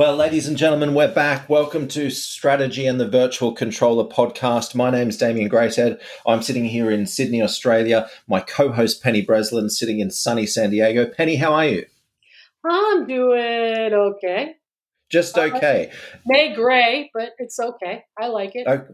Well, ladies and gentlemen, we're back. Welcome to Strategy and the Virtual Controller podcast. My name's Damian Grayhead. I'm sitting here in Sydney, Australia. My co-host Penny Breslin sitting in sunny San Diego. Penny, how are you? I'm doing okay. Just okay. May gray, but it's okay. I like it. Okay.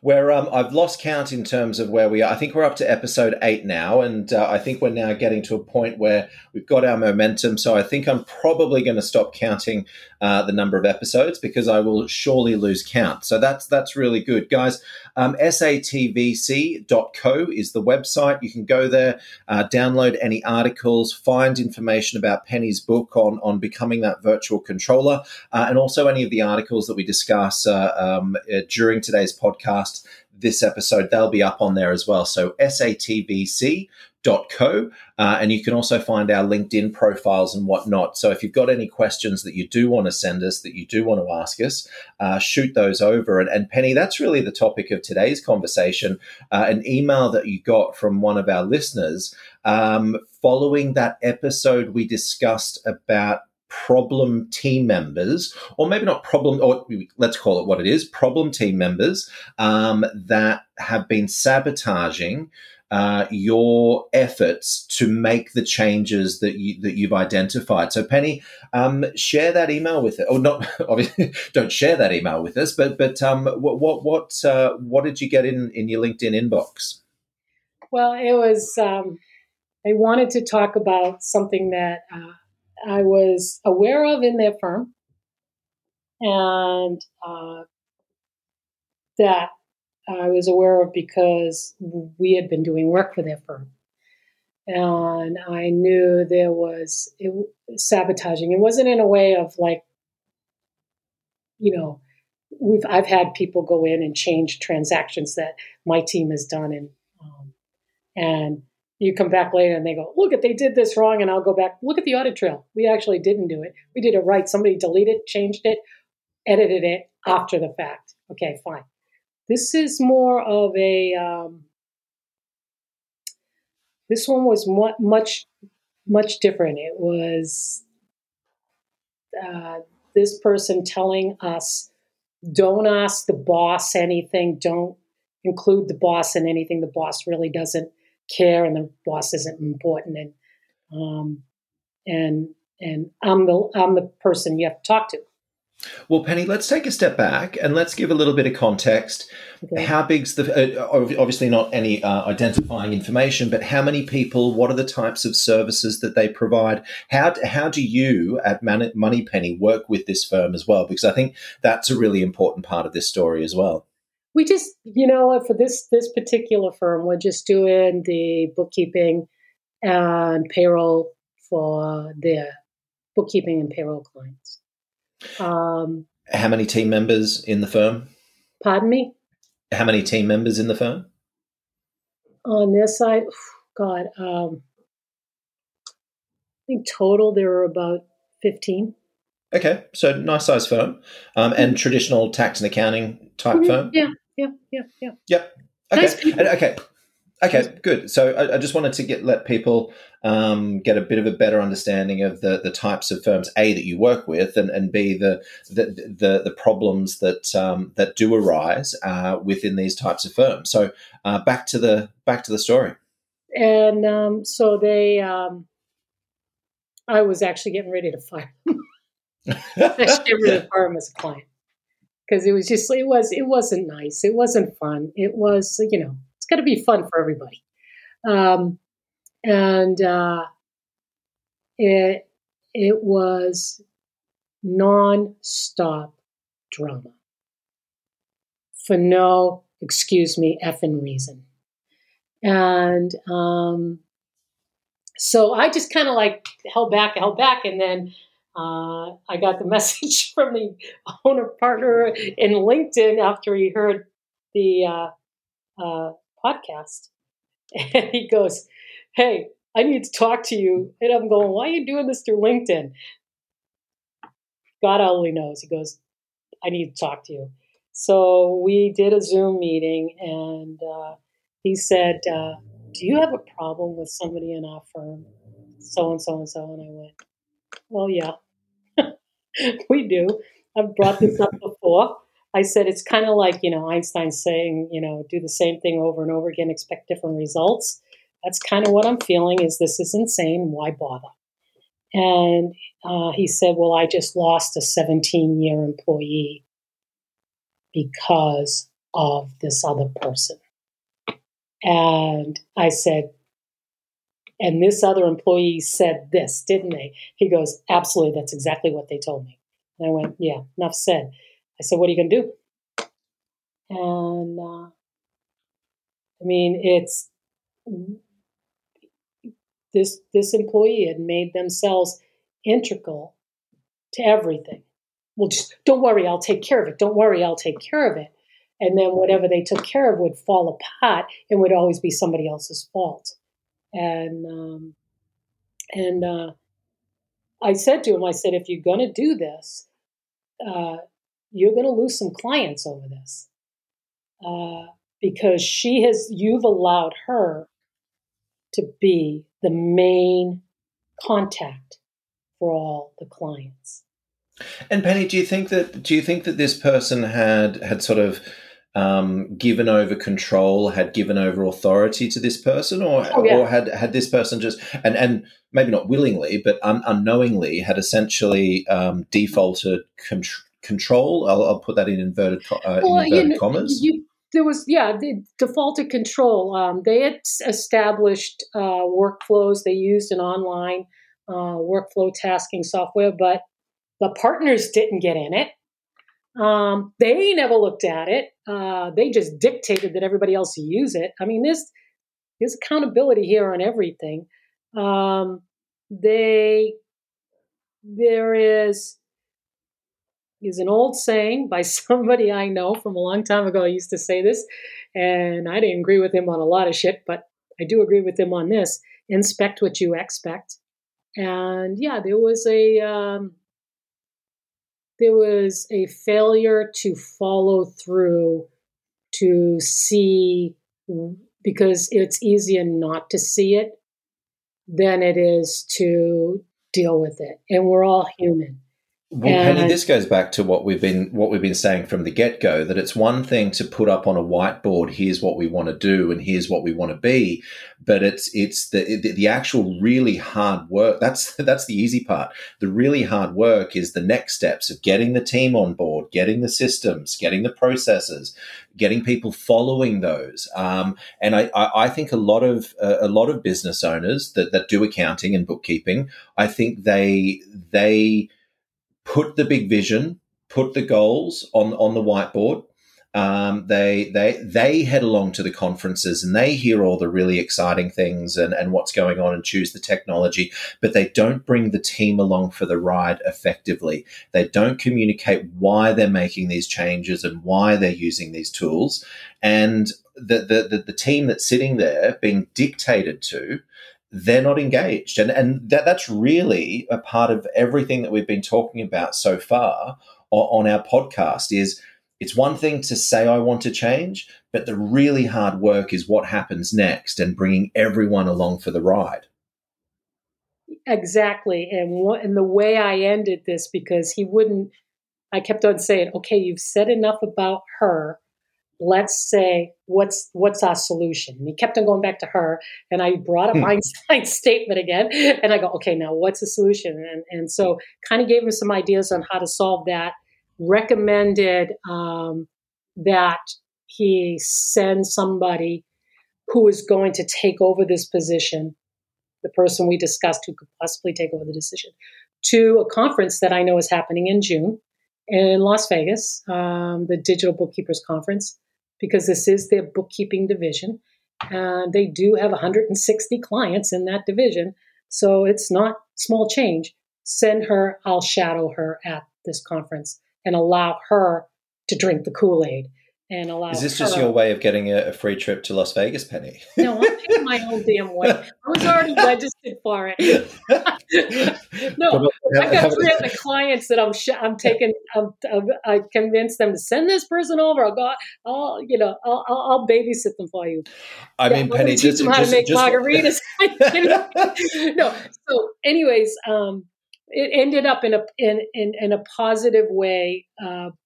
Where I've lost count in terms of where we are. I think we're up to episode 8 now, and I think we're now getting to a point where we've got our momentum. So I think I'm probably going to stop counting the number of episodes because I will surely lose count. So that's really good, guys. Satvc.co is the website. You can go there, download any articles, find information about Penny's book on becoming that virtual controller, and also any of the articles that we discuss during today's podcast. This episode, they'll be up on there as well. So satvc.co, and you can also find our LinkedIn profiles and whatnot. So if you've got any questions that you do want to send us, that you do want to ask us, shoot those over. And Penny, that's really the topic of today's conversation, an email that you got from one of our listeners following that episode we discussed about problem team members, or maybe not problem, or let's call it what it is, problem team members that have been sabotaging your efforts to make the changes that you've identified. So Penny, share that email with us. Or not, obviously, don't share that email with us. But what did you get in your LinkedIn inbox? Well, it was they wanted to talk about something that I was aware of in their firm, and that I was aware of because we had been doing work for their firm, and I knew there was sabotaging. It wasn't in a way of like, you know, I've had people go in and change transactions that my team has done, and you come back later and they go, look, they did this wrong. And I'll go back, look at the audit trail. We actually didn't do it. We did it right. Somebody deleted, changed it, edited it after the fact. Okay, fine. This is more of a, this one was much different. It was this person telling us, don't ask the boss anything. Don't include the boss in anything. The boss really doesn't care, and the boss isn't important, and I'm the person you have to talk to. Well, Penny, let's take a step back and let's give a little bit of context. Okay. How big's the obviously not any identifying information, but how many people? What are the types of services that they provide? How do you at Money Penny work with this firm as well? Because I think that's a really important part of this story as well. We just, you know, for this particular firm, we're just doing the bookkeeping and payroll for their bookkeeping and payroll clients. How many team members in the firm? Pardon me? How many team members in the firm? On their side, I think total there are about 15. Okay, so nice size firm and traditional tax and accounting type firm. Yeah. Yep. Okay. Nice people. Okay. Good. So I just wanted to let people get a bit of a better understanding of the types of firms A that you work with, and B the problems that do arise within these types of firms. So back to the story. And so they, I was actually getting ready to fire them. I should really fire him as a client because it was just it wasn't nice. It wasn't fun. It was, you know, it's got to be fun for everybody. It was nonstop drama for no effing reason. And so I just kind of like held back, and then. I got the message from the owner partner in LinkedIn after he heard the podcast. And he goes, hey, I need to talk to you. And I'm going, why are you doing this through LinkedIn? God only knows. He goes, I need to talk to you. So we did a Zoom meeting, and he said, do you have a problem with somebody in our firm? So and so and so. And I went, well, yeah. We do. I've brought this up before. I said it's kind of like, Einstein saying, do the same thing over and over again, expect different results. That's kind of what I'm feeling is this is insane. Why bother? And he said, well, I just lost a 17-year employee because of this other person. And I said, and this other employee said this, didn't they? He goes, absolutely. That's exactly what they told me. And I went, yeah, enough said. I said, what are you going to do? And it's this employee had made themselves integral to everything. Well, just don't worry, I'll take care of it. Don't worry, I'll take care of it. And then whatever they took care of would fall apart and would always be somebody else's fault. And I said to him, if you're going to do this, you're going to lose some clients over this, because you've allowed her to be the main contact for all the clients. And Penny, do you think that this person had sort of given over control, had given over authority to this person, or had this person just and maybe not willingly, but unknowingly had essentially defaulted control? I'll put that in inverted commas. The defaulted control. They had established workflows. They used an online workflow tasking software, but the partners didn't get in it. They never looked at it. They just dictated that everybody else use it. There's accountability here on everything. There is an old saying by somebody I know from a long time ago. I used to say this, and I didn't agree with him on a lot of shit, but I do agree with him on this. Inspect what you expect. And yeah, there was a failure to follow through to see, because it's easier not to see it than it is to deal with it. And we're all human. Well, Penny, this goes back to what we've been saying from the get-go, that it's one thing to put up on a whiteboard, here's what we want to do and here's what we want to be, but it's the actual really hard work. That's the easy part. The really hard work is the next steps of getting the team on board, getting the systems, getting the processes, getting people following those. And I think a lot of business owners that do accounting and bookkeeping, I think they put the big vision, put the goals on the whiteboard. They head along to the conferences and they hear all the really exciting things and what's going on and choose the technology, but they don't bring the team along for the ride effectively. They don't communicate why they're making these changes and why they're using these tools. And the team that's sitting there being dictated to, they're not engaged. And that's really a part of everything that we've been talking about so far on our podcast. Is it's one thing to say, I want to change, but the really hard work is what happens next and bringing everyone along for the ride. Exactly. And the way I ended this, because I kept on saying, okay, you've said enough about her. Let's say, what's our solution? And he kept on going back to her, and I brought up Einstein's statement again, and I go, okay, now what's the solution? And so kind of gave him some ideas on how to solve that, recommended that he send somebody who is going to take over this position, the person we discussed who could possibly take over the decision, to a conference that I know is happening in June in Las Vegas, the Digital Bookkeepers Conference, because this is their bookkeeping division. And they do have 160 clients in that division. So it's not small change. Send her, I'll shadow her at this conference and allow her to drink the Kool-Aid. And allow. Is this just your way of getting a free trip to Las Vegas, Penny? No, I'm paying my own damn way. I was already registered for it. No, I got 300 clients that I'm taking. I convinced them to send this person over. I'll babysit them for you. Penny, teach them how to make margaritas. No. So, anyways, it ended up in a positive way,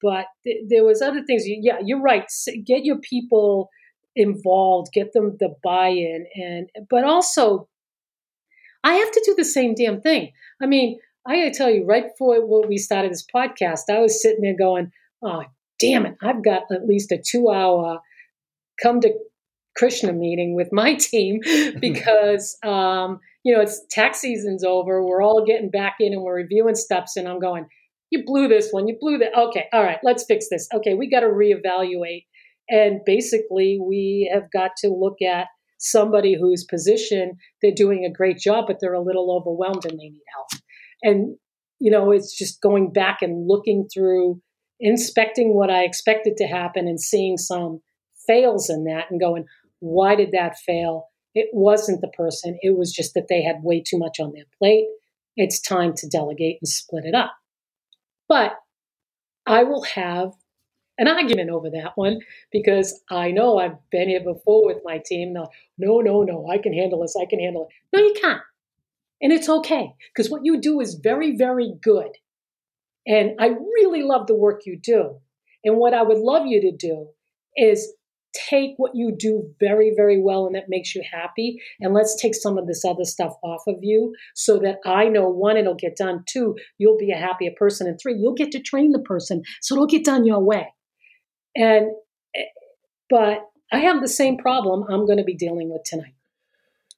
but there was other things. Yeah, you're right. Get your people involved, get them the buy-in, but also I have to do the same damn thing. I mean, I gotta tell you, right before we started this podcast, I was sitting there going, "Oh, damn it! I've got at least a 2-hour come to Krishna meeting with my team because." It's tax season's over. We're all getting back in and we're reviewing steps. And I'm going, you blew this one. You blew that. Okay. All right. Let's fix this. Okay. We got to reevaluate. And basically we have got to look at somebody whose position, they're doing a great job, but they're a little overwhelmed and they need help. And, it's just going back and looking through, inspecting what I expected to happen and seeing some fails in that and going, why did that fail? It wasn't the person. It was just that they had way too much on their plate. It's time to delegate and split it up. But I will have an argument over that one because I know I've been here before with my team. No, I can handle this. I can handle it. No, you can't. And it's okay because what you do is very, very good. And I really love the work you do. And what I would love you to do is take what you do very, very well and that makes you happy. And let's take some of this other stuff off of you so that I know, 1, it'll get done. 2, you'll be a happier person. And 3, you'll get to train the person. So it'll get done your way. But I have the same problem I'm going to be dealing with tonight.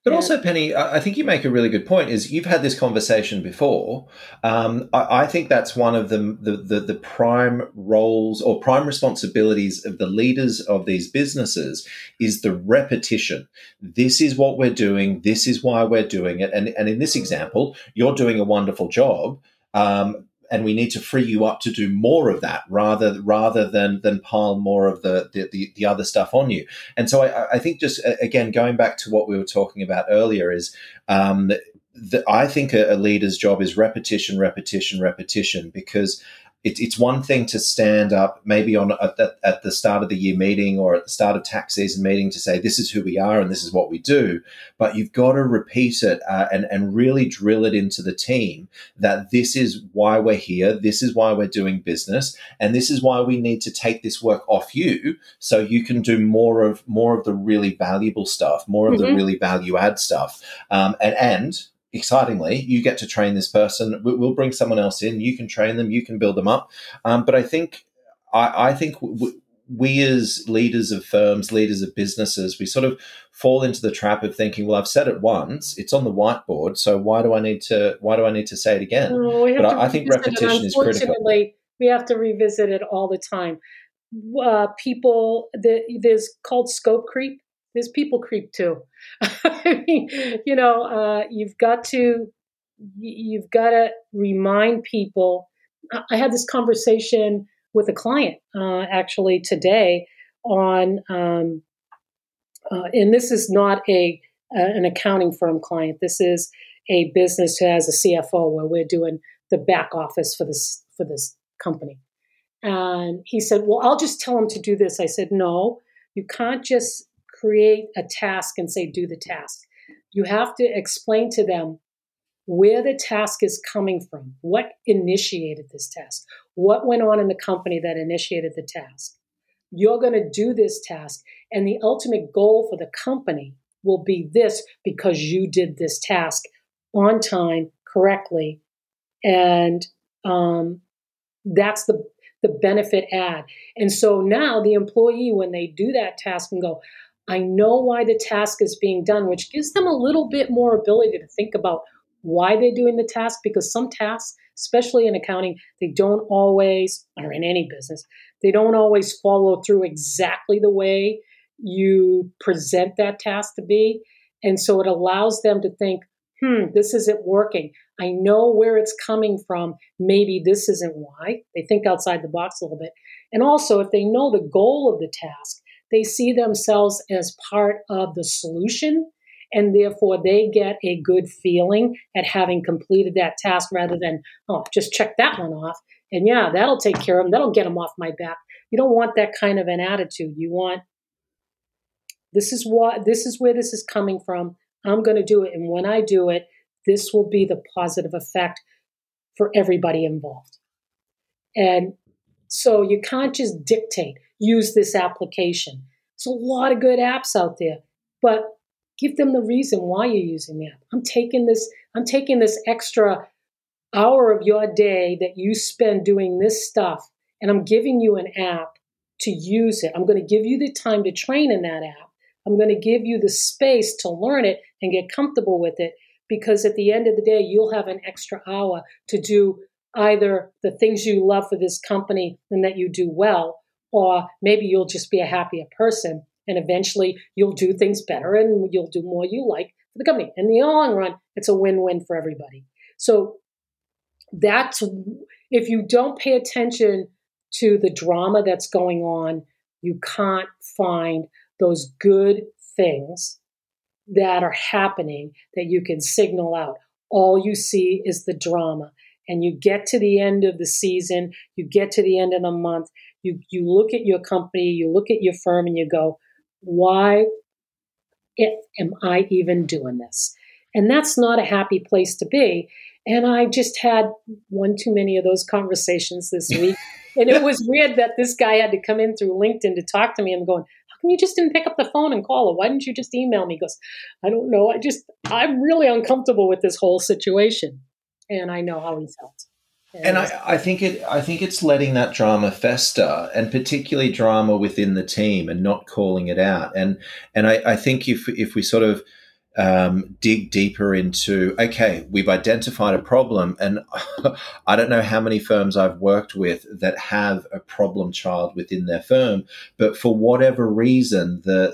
But also, Penny, I think you make a really good point is you've had this conversation before. I think that's one of the prime roles or prime responsibilities of the leaders of these businesses is the repetition. This is what we're doing. This is why we're doing it. And in this example, you're doing a wonderful job, and we need to free you up to do more of that rather than pile more of the other stuff on you. And so I think just, again, going back to what we were talking about earlier is I think a leader's job is repetition because it's one thing to stand up maybe at the start of the year meeting or at the start of tax season meeting to say this is who we are and this is what we do, but you've got to repeat it and really drill it into the team that this is why we're here, this is why we're doing business, and this is why we need to take this work off you so you can do more of the really valuable stuff, more of the really value-add stuff, and excitingly, you get to train this person. We'll bring someone else in. You can train them. You can build them up. But I think, we as leaders of firms, leaders of businesses, we sort of fall into the trap of thinking, "Well, I've said it once. It's on the whiteboard. So why do I need to say it again?" But I think repetition is critical. Unfortunately, we have to revisit it all the time. There's called scope creep. There's people creep too. I mean, you've got to remind people. I had this conversation with a client actually today on, and this is not an accounting firm client. This is a business who has a CFO where we're doing the back office for this company. And he said, "Well, I'll just tell him to do this." I said, "No, you can't just create a task and say, do the task. You have to explain to them where the task is coming from, what initiated this task, what went on in the company that initiated the task. You're going to do this task, and the ultimate goal for the company will be this because you did this task on time, correctly, and that's the benefit add." And so now the employee, when they do that task and go, "I know why the task is being done," which gives them a little bit more ability to think about why they're doing the task, because some tasks, especially in accounting, they don't always, or in any business, they don't always follow through exactly the way you present that task to be. And so it allows them to think, this isn't working. I know where it's coming from. Maybe this isn't why. They think outside the box a little bit. And also, if they know the goal of the task, they see themselves as part of the solution, and therefore they get a good feeling at having completed that task rather than, "Oh, just check that one off. And yeah, that'll take care of them. That'll get them off my back." You don't want that kind of an attitude. You want, this is where this is coming from. I'm going to do it. And when I do it, this will be the positive effect. for everybody involved. And so you can't just dictate, use this application. There's a lot of good apps out there, but give them the reason why you're using the app. I'm taking this extra hour of your day that you spend doing this stuff, and I'm giving you an app to use it. I'm going to give you the time to train in that app. I'm going to give you the space to learn it and get comfortable with it, because at the end of the day, you'll have an extra hour to do either the things you love for this company and that you do well, or maybe you'll just be a happier person and eventually you'll do things better and you'll do more you like for the company. In the long run, it's a win-win for everybody. So that's, if you don't pay attention to the drama that's going on, you can't find those good things that are happening that you can signal out. All you see is the drama. And you get to the end of the season, you get to the end of the month, you look at your company, you look at your firm, and you go, why am I even doing this? And that's not a happy place to be. And I just had one too many of those conversations this week. And it was weird that this guy had to come in through LinkedIn to talk to me. I'm going, how come you just didn't pick up the phone and call her? Why didn't you just email me? He goes, I don't know. I'm really uncomfortable with this whole situation. And I know how he felt. And I think it's letting that drama fester, and particularly drama within the team, and not calling it out. And I think if we sort of dig deeper into, okay, we've identified a problem, and I don't know how many firms I've worked with that have a problem child within their firm, but for whatever reason, the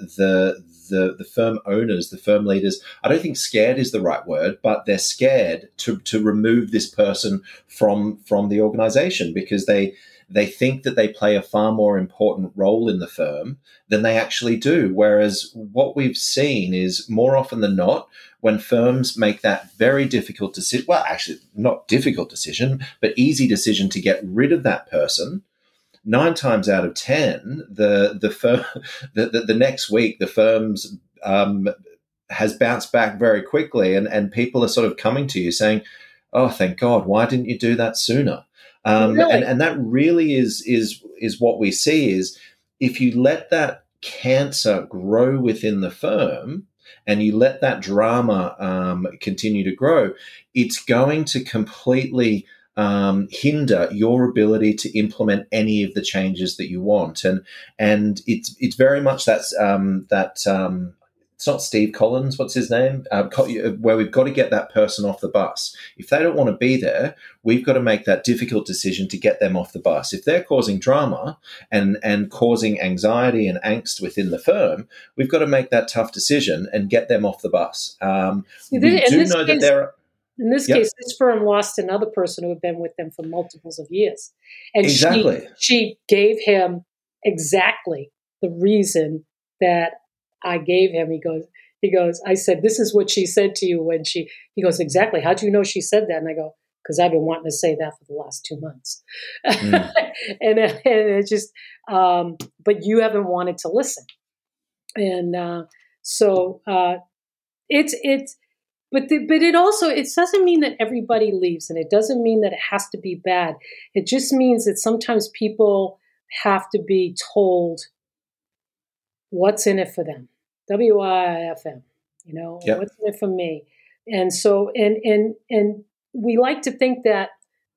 firm owners, the firm leaders, I don't think scared is the right word, but they're scared to remove this person from the organization, because they think that they play a far more important role in the firm than they actually do. Whereas what we've seen is, more often than not, when firms make that very difficult decision, well, actually not difficult decision, but easy decision to get rid of that person, 9 times out of 10, the next week the firm's has bounced back very quickly, and people are sort of coming to you saying, "Oh, thank God! Why didn't you do that sooner?" Really? And that really is what we see is, if you let that cancer grow within the firm, and you let that drama continue to grow, it's going to completely hinder your ability to implement any of the changes that you want. And it's very much that it's not Steve Collins, what's his name, where we've got to get that person off the bus. If they don't want to be there, we've got to make that difficult decision to get them off the bus. If they're causing drama and causing anxiety and angst within the firm, we've got to make that tough decision and get them off the bus. In this case, this firm lost another person who had been with them for multiples of years. And she gave him exactly the reason that I gave him. He goes, I said, this is what she said to you when he goes, exactly. How do you know she said that? And I go, because I've been wanting to say that for the last 2 months. Mm. and it's just, but you haven't wanted to listen. And But it doesn't mean that everybody leaves, and it doesn't mean that it has to be bad. It just means that sometimes people have to be told what's in it for them. WIFM, What's in it for me? And so, and we like to think that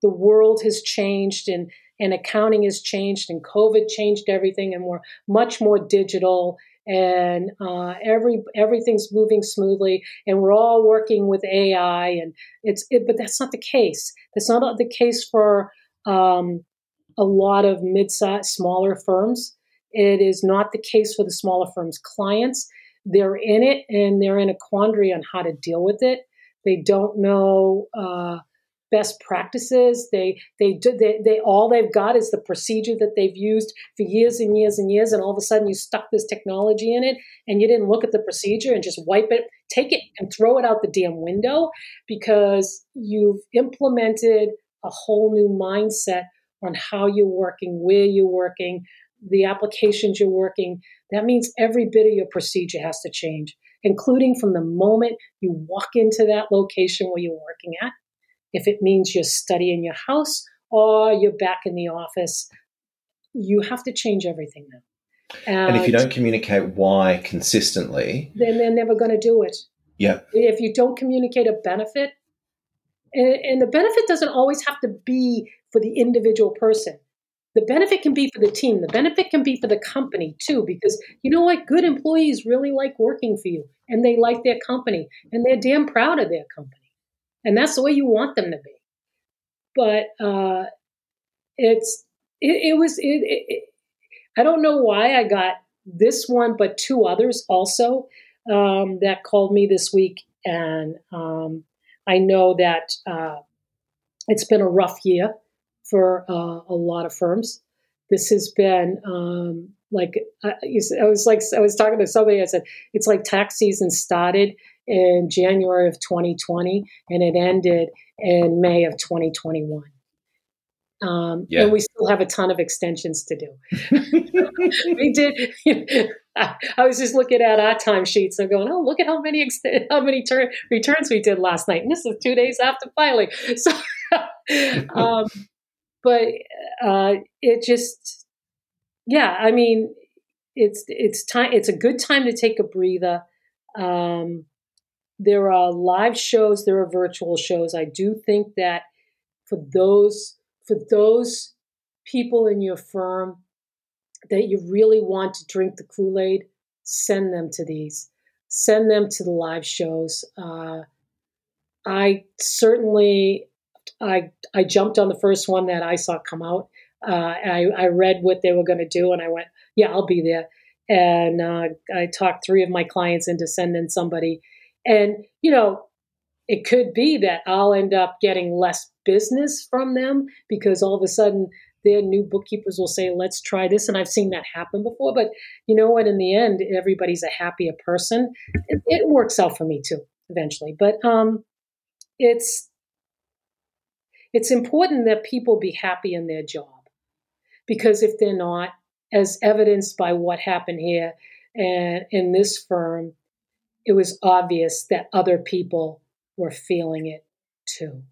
the world has changed and accounting has changed and COVID changed everything, and we're much more digital. And everything's moving smoothly, and we're all working with AI, and but that's not the case. That's not the case for a lot of mid-sized, smaller firms. It is not the case for the smaller firms' clients. They're in it, and they're in a quandary on how to deal with it. They don't know best practices. They all they've got is the procedure that they've used for years and years and years, and all of a sudden you stuck this technology in it and you didn't look at the procedure and just wipe it, take it and throw it out the damn window, because you've implemented a whole new mindset on how you're working, where you're working, the applications you're working. That means every bit of your procedure has to change, including from the moment you walk into that location where you're working at. If it means you're studying your house or you're back in the office, you have to change everything now. And if you don't communicate why consistently, then they're never going to do it. Yeah. If you don't communicate a benefit, and the benefit doesn't always have to be for the individual person. The benefit can be for the team. The benefit can be for the company too, because you know what? Good employees really like working for you, and they like their company, and they're damn proud of their company. And that's the way you want them to be. But I don't know why I got this one, but two others also that called me this week. And I know that it's been a rough year for a lot of firms. This has been I was talking to somebody. I said it's like tax season started in January of 2020 and it ended in May of 2021. And we still have a ton of extensions to do. We did. I was just looking at our timesheets and going, "Oh, look at how many returns we did last night." And this is 2 days after filing. So, it's time. It's a good time to take a breather. There are live shows. There are virtual shows. I do think that for those people in your firm that you really want to drink the Kool-Aid, send them to these. Send them to the live shows. I jumped on the first one that I saw come out. I read what they were going to do, and I went, yeah, I'll be there. And I talked three of my clients into sending somebody. And, you know, it could be that I'll end up getting less business from them because all of a sudden their new bookkeepers will say, let's try this. And I've seen that happen before. But you know what? In the end, everybody's a happier person. It works out for me too, eventually. But it's important that people be happy in their job, because if they're not, as evidenced by what happened here and in this firm, it was obvious that other people were feeling it too.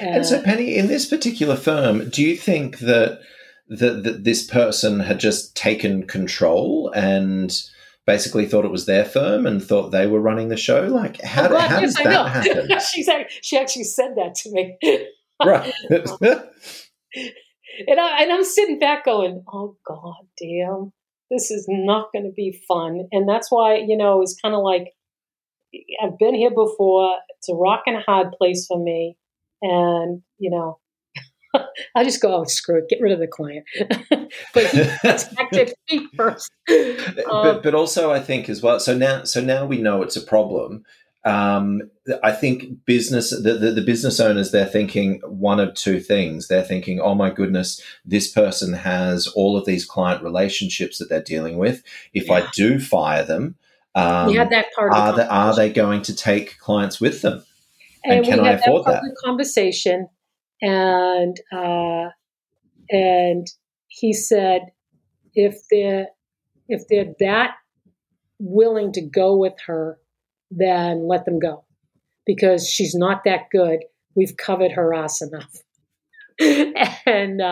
And so, Penny, in this particular firm, do you think that this person had just taken control and basically thought it was their firm and thought they were running the show? Like, how does that happen? She actually said that to me. Right. And I'm sitting back going, oh, God damn, this is not going to be fun. And that's why, you know, it's kind of like, I've been here before. It's a rock and a hard place for me. And, you know, I just go, oh, screw it, get rid of the client. But he protected me first. But also I think as well, so now we know it's a problem. I think the business owners, they're thinking one of two things. They're thinking, oh my goodness, this person has all of these client relationships that they're dealing with. If I do fire them, are they going to take clients with them? And can I afford that? We had that conversation, and he said, if they're that willing to go with her, then let them go, because she's not that good. We've covered her ass enough, and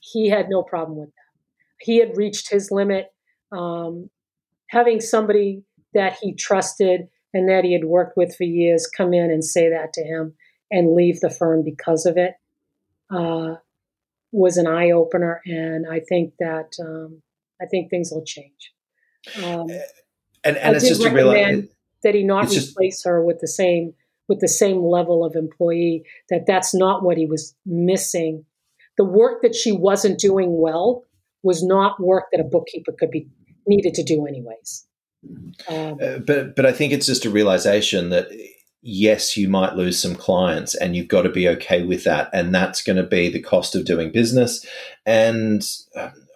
he had no problem with that. He had reached his limit. Having somebody that he trusted and that he had worked with for years come in and say that to him and leave the firm because of it was an eye opener, and I think that things will change. And it's just to realize that he not replace her with the same level of employee. That's not what he was missing. The work that she wasn't doing well was not work that a bookkeeper could be needed to do anyways. But I think it's just a realization that, yes, you might lose some clients and you've got to be okay with that. And that's going to be the cost of doing business. And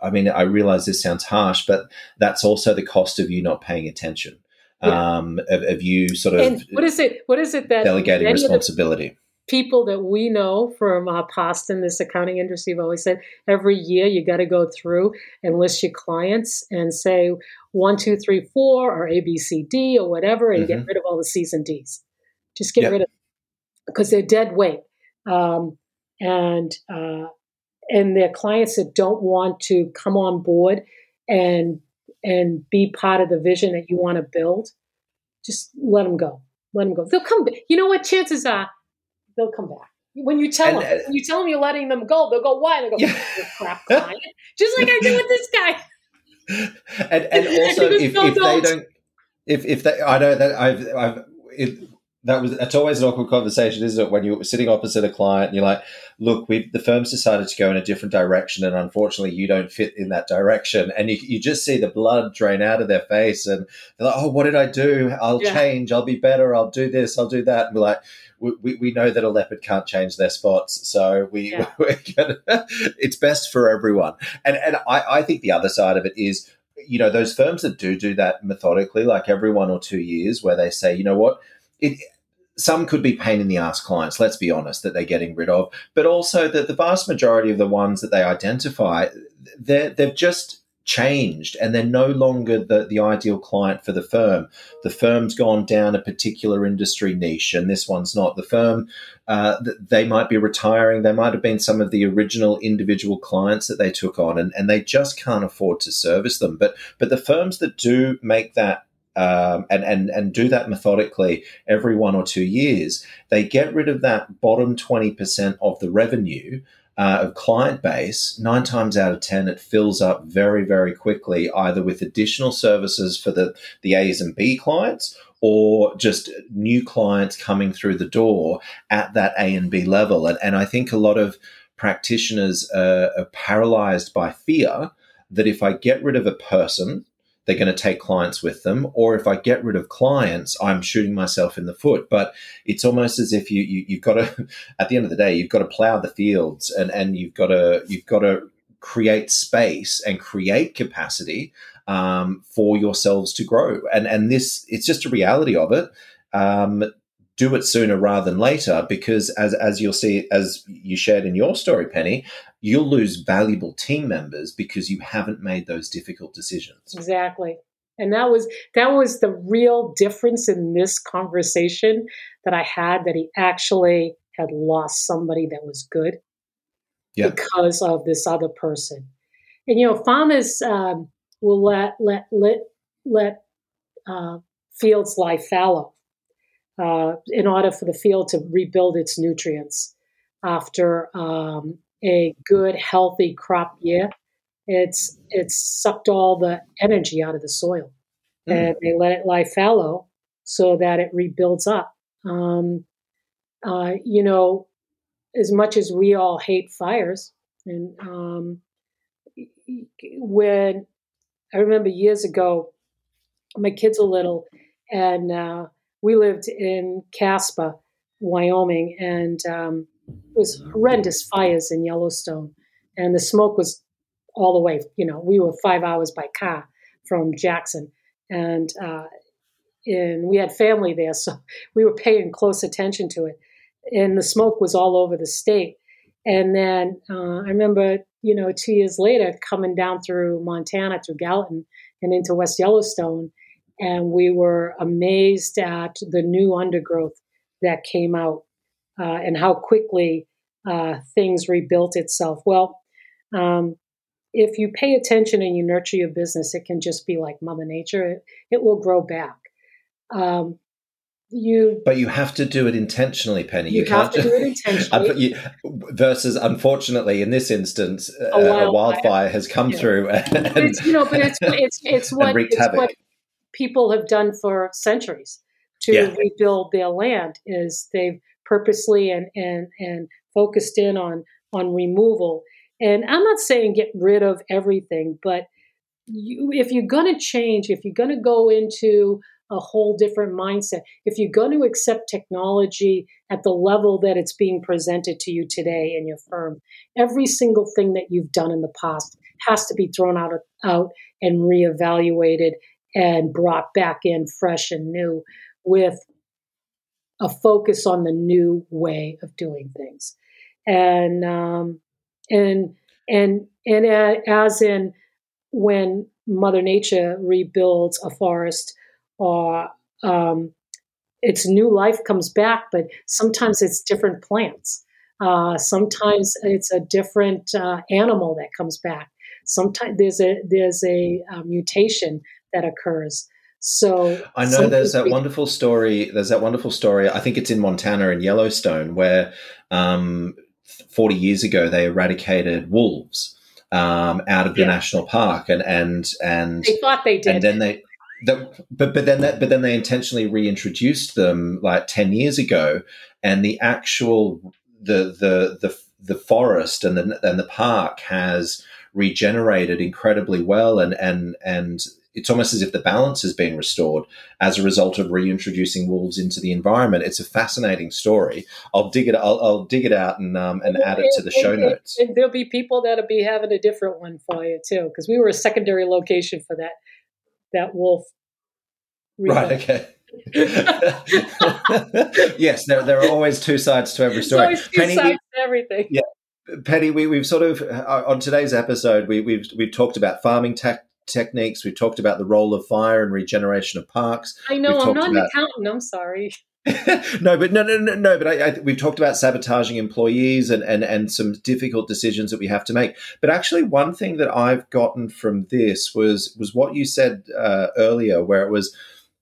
I mean, I realize this sounds harsh, but that's also the cost of you not paying attention, of you sort of What is it that delegating responsibility? People that we know from past in this accounting industry have always said, every year you got to go through and list your clients and say 1, 2, 3, 4 or A, B, C, D or whatever, and get rid of all the C's and D's. Just get rid of because they're dead weight. And they're clients that don't want to come on board and be part of the vision that you want to build. Just let them go. Let them go. They'll come back. You know what? Chances are they'll come back. When you tell them you're letting them go, they'll go, why? They'll go, you're a crap client. Just like I did with this guy. And also, that's always an awkward conversation, isn't it? When you're sitting opposite a client and you're like, look, the firm's decided to go in a different direction and unfortunately you don't fit in that direction. And you just see the blood drain out of their face and they're like, oh, what did I do? I'll change. I'll be better. I'll do this. I'll do that. And we're like, we know that a leopard can't change their spots. So it's best for everyone. And I think the other side of it is, you know, those firms that do that methodically, like every 1 or 2 years, where they say, you know what, some could be pain in the ass clients, let's be honest, that they're getting rid of, but also that the vast majority of the ones that they identify, they've just changed and they're no longer the ideal client for the firm. The firm's gone down a particular industry niche and this one's not. The firm, they might be retiring. They might have been some of the original individual clients that they took on and they just can't afford to service them. But the firms that do make that and do that methodically every 1 or 2 years, they get rid of that bottom 20% of the revenue of client base. 9 times out of 10, it fills up very, very quickly, either with additional services for the A's and B clients or just new clients coming through the door at that A and B level. And I think a lot of practitioners are paralyzed by fear that if I get rid of a person, they're going to take clients with them, or if I get rid of clients, I'm shooting myself in the foot. But it's almost as if you've got to, at the end of the day, you've got to plow the fields and you've got to create space and create capacity for yourselves to grow. And this, it's just a reality of it. Do it sooner rather than later, because as you'll see, as you shared in your story, Penny, you'll lose valuable team members because you haven't made those difficult decisions. Exactly. And that was the real difference in this conversation that I had, that he actually had lost somebody that was good because of this other person. And, you know, farmers will let fields lie fallow. In order for the field to rebuild its nutrients after a good, healthy crop year, it's sucked all the energy out of the soil, and they let it lie fallow so that it rebuilds up. You know, as much as we all hate fires, and when I remember years ago, my kids were little, and we lived in Casper, Wyoming, and it was horrendous fires in Yellowstone. And the smoke was all the way, you know, we were 5 hours by car from Jackson. And we had family there, so we were paying close attention to it. And the smoke was all over the state. And then I remember, you know, 2 years later, coming down through Montana, through Gallatin, and into West Yellowstone, and we were amazed at the new undergrowth that came out and how quickly things rebuilt itself. Well, if you pay attention and you nurture your business, it can just be like Mother Nature. It will grow back. But you have to do it intentionally, Penny. You have to do it intentionally. Versus, unfortunately, in this instance, a wildfire has come through. And it's, you know, but it's what people have done for centuries to rebuild their land, is they've purposely and focused in on removal. And I'm not saying get rid of everything, but if you're going to change, if you're going to go into a whole different mindset, if you're going to accept technology at the level that it's being presented to you today in your firm, every single thing that you've done in the past has to be thrown out and reevaluated and brought back in fresh and new, with a focus on the new way of doing things, and as in when Mother Nature rebuilds a forest, or it's new life comes back, but sometimes it's different plants. Sometimes it's a different animal that comes back. Sometimes there's a mutation that occurs. So I know there's that wonderful story. I think it's in Montana in Yellowstone where 40 years ago they eradicated wolves out of the national park, and they thought they did, and then they. But then they intentionally reintroduced them like 10 years ago, and the actual the forest and the park has regenerated incredibly well, and it's almost as if the balance has been restored as a result of reintroducing wolves into the environment. It's a fascinating story. I'll dig it out and add it to the show notes. And there'll be people that'll be having a different one for you too, because we were a secondary location for that. That wolf. Right, okay. Yes, there are always two sides to every story. There's always two sides to everything. Yeah, Penny, we've sort of, on today's episode, we've talked about farming techniques. We've talked about the role of fire and regeneration of parks. I know, I'm not an accountant. I'm sorry. But we've talked about sabotaging employees and some difficult decisions that we have to make. But actually, one thing that I've gotten from this was what you said earlier, where it was,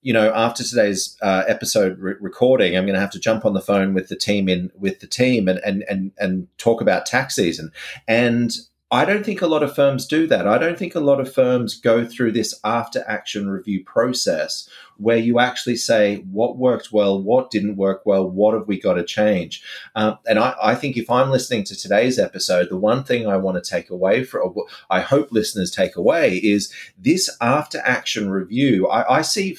you know, after today's episode recording, I'm going to have to jump on the phone with the team and talk about tax season. And I don't think a lot of firms do that. I don't think a lot of firms go through this after action review process where you actually say what worked well, what didn't work well, what have we got to change? And I think if I'm listening to today's episode, the one thing I want to take away from, I hope listeners take away, is this after action review. I see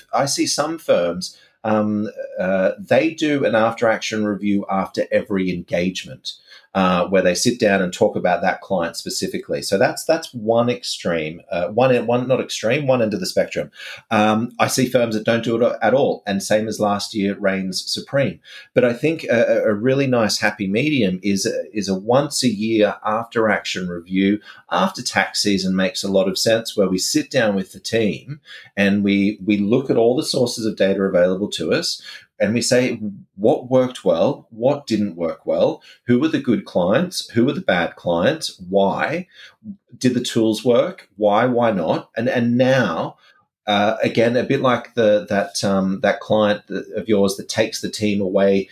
some firms, they do an after action review after every engagement. Where they sit down and talk about that client specifically. So that's one extreme, one end of the spectrum. I see firms that don't do it at all, and same as last year reigns supreme. But I think a really nice happy medium is a once a year after action review after tax season makes a lot of sense, where we sit down with the team and we look at all the sources of data available to us. And we say, what worked well, what didn't work well, who were the good clients, who were the bad clients, why, did the tools work, why not? And now, again, a bit like that client of yours that takes the team away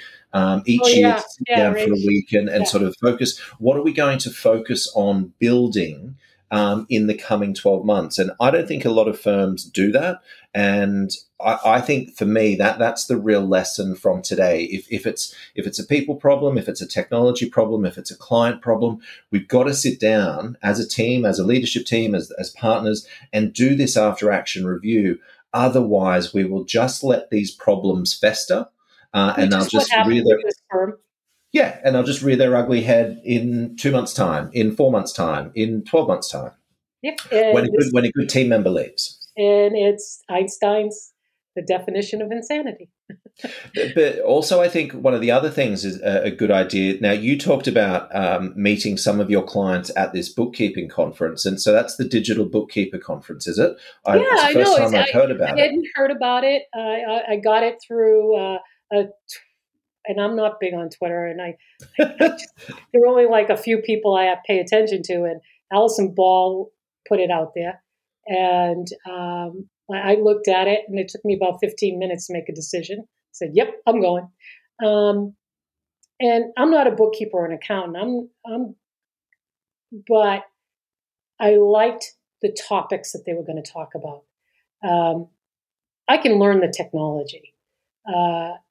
each year to sit down for a week and sort of focus, what are we going to focus on building in the coming 12 months? And I don't think a lot of firms do that. And I think for me that's the real lesson from today. If it's a people problem, if it's a technology problem, if it's a client problem, we've got to sit down as a team, as a leadership team, as partners, and do this after action review. Otherwise, we will just let these problems fester, and they'll just rear their ugly head in 2 months' time, in 4 months' time, in 12 months' time. Yep. When a good team member leaves. And it's Einstein's. The definition of insanity. But also I think one of the other things is a good idea. Now, you talked about meeting some of your clients at this bookkeeping conference. And so that's the Digital Bookkeeper Conference, is it? I hadn't heard about it. I got it through, and I'm not big on Twitter. And I just, there are only like a few people I pay attention to. And Allison Ball put it out there. And I looked at it, and it took me about 15 minutes to make a decision. I said, yep, I'm going. And I'm not a bookkeeper or an accountant. But I liked the topics that they were going to talk about. I can learn the technology, but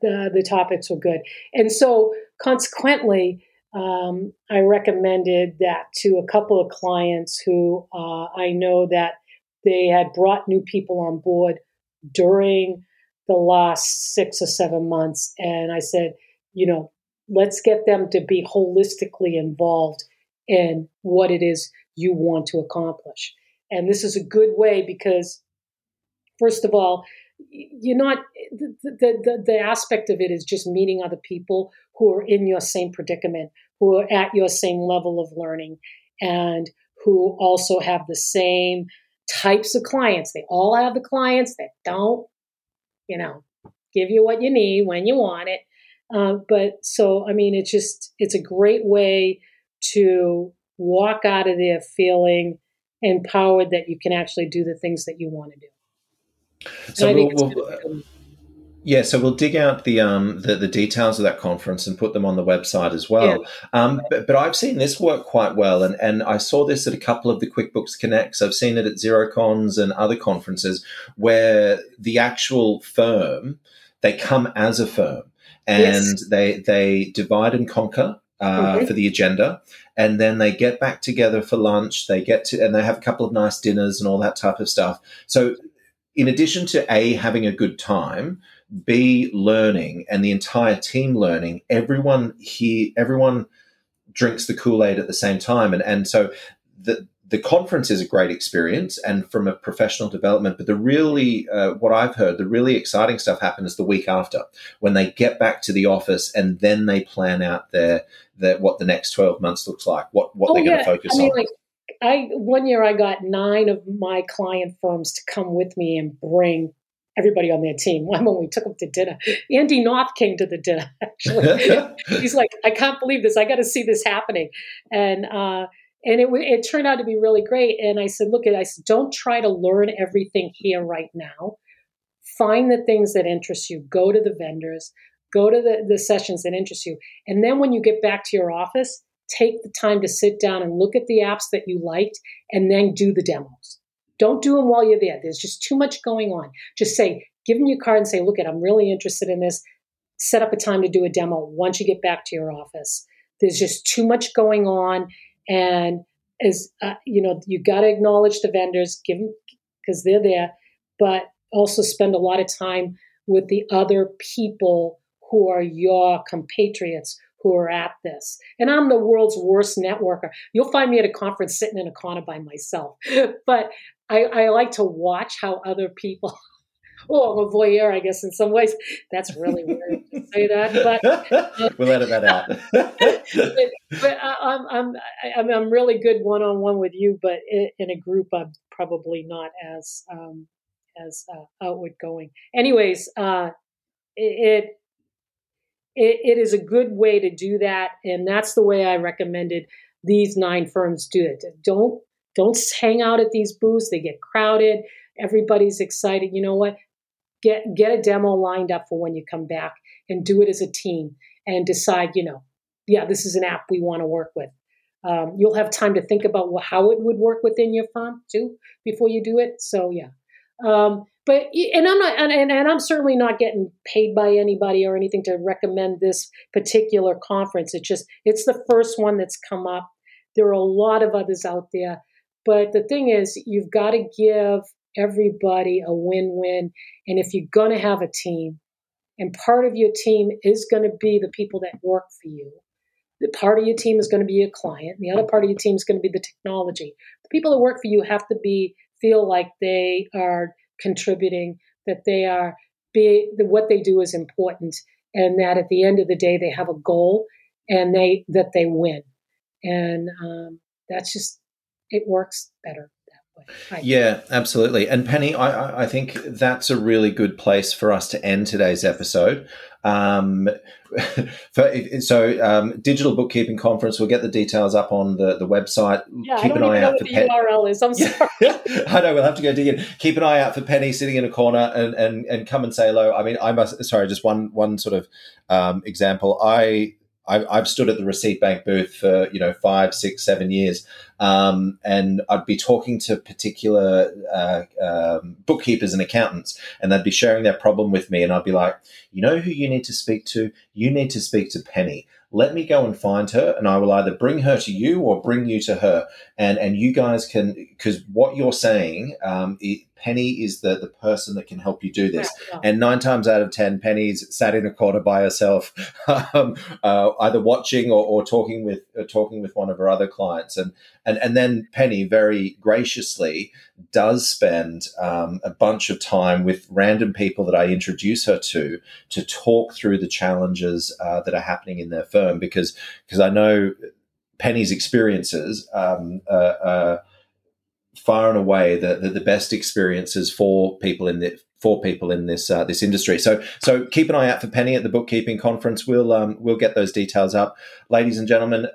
the topics were good. And so consequently, I recommended that to a couple of clients who I know that they had brought new people on board during the last 6 or 7 months. And I said, you know, let's get them to be holistically involved in what it is you want to accomplish. And this is a good way because, first of all, you're not the aspect of it is just meeting other people who are in your same predicament, who are at your same level of learning, and who also have the same types of clients. They all have the clients that don't, give you what you need when you want it. But so, I mean, it's just, it's a great way to walk out of there feeling empowered that you can actually do the things that you want to do. So we'll dig out the details of that conference and put them on the website as well. Yeah. But I've seen this work quite well, and I saw this at a couple of the QuickBooks Connects. I've seen it at Xerocons and other conferences where the actual firm, they come as a firm and they divide and conquer for the agenda, and then they get back together for lunch. They get to, and they have a couple of nice dinners and all that type of stuff. So in addition to A, having a good time, B, learning, and the entire team learning, everyone drinks the Kool-Aid at the same time. And so the conference is a great experience and from a professional development, but the really, what I've heard, the really exciting stuff happens the week after when they get back to the office and then they plan out their what the next 12 months looks like, what they're going to focus on. Like, one year I got 9 of my client firms to come with me and bring everybody on their team. When we took them to dinner, Andy North came to the dinner, actually. He's like, I can't believe this. I got to see this happening. And it turned out to be really great. And I said, look, don't try to learn everything here right now. Find the things that interest you. Go to the vendors. Go to the sessions that interest you. And then when you get back to your office, take the time to sit down and look at the apps that you liked and then do the demos. Don't do them while you're there. There's just too much going on. Just say, give them your card and say, look, I'm really interested in this. Set up a time to do a demo once you get back to your office. There's just too much going on. And as you got to acknowledge the vendors, give them, because they're there, but also spend a lot of time with the other people who are your compatriots who are at this. And I'm the world's worst networker. You'll find me at a conference sitting in a corner by myself, but I like to watch how other people. Oh, I'm a voyeur, I guess, in some ways. That's really weird to say that, but we'll edit that out. but I'm really good one-on-one with you, but in a group, I'm probably not as outward going. Anyways, it is a good way to do that, and that's the way I recommended these 9 firms do it. Don't hang out at these booths; they get crowded. Everybody's excited. You know what? Get a demo lined up for when you come back and do it as a team and decide, this is an app we want to work with. You'll have time to think about how it would work within your firm too before you do it. So, yeah. But I'm certainly not getting paid by anybody or anything to recommend this particular conference. It's the first one that's come up. There are a lot of others out there. But the thing is, you've got to give everybody a win-win. And if you're going to have a team, and part of your team is going to be the people that work for you, the part of your team is going to be your client, and the other part of your team is going to be the technology. The people that work for you have to feel like they are contributing, that they are what they do is important, and that at the end of the day they have a goal and that they win. And that's just, it works better. Yeah, absolutely. And Penny, I think that's a really good place for us to end today's episode. Digital Bookkeeping Conference, we'll get the details up on the website. Yeah, keep an eye out for the URL is. I'm sorry. I know, we'll have to go dig in. Keep an eye out for Penny sitting in a corner and come and say hello. I mean, just one sort of example. I've stood at the Receipt Bank booth for 5, 6, 7 years, and I'd be talking to particular bookkeepers and accountants, and they'd be sharing their problem with me, and I'd be like, you know who you need to speak to? You need to speak to Penny. Let me go and find her, and I will either bring her to you or bring you to her, and you guys can, because what you're saying, Penny is the person that can help you do this. Yeah. And 9 times out of 10, Penny's sat in a corner by herself, either watching or talking with one of her other clients, and then Penny very graciously does spend a bunch of time with random people that I introduce her to talk through the challenges that are happening in their firm. Because I know Penny's experiences far and away the best experiences for people in this this industry. So keep an eye out for Penny at the bookkeeping conference. We'll get those details up, ladies and gentlemen.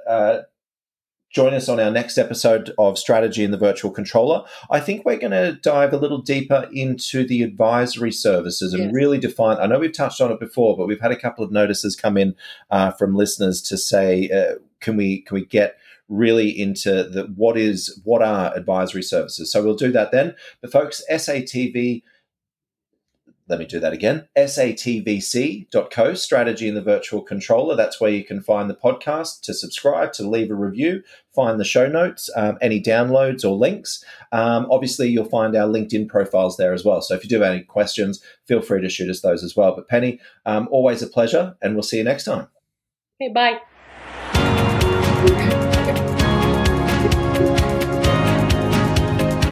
Join us on our next episode of Strategy in the Virtual Controller. I think we're going to dive a little deeper into the advisory services and really define. I know we've touched on it before, but we've had a couple of notices come in from listeners to say, can we get really into what are advisory services? So we'll do that then. But folks, satvc.co, Strategy in the Virtual Controller. That's where you can find the podcast, to subscribe, to leave a review, find the show notes, any downloads or links. Obviously, you'll find our LinkedIn profiles there as well. So if you do have any questions, feel free to shoot us those as well. But Penny, always a pleasure, and we'll see you next time. Okay, bye.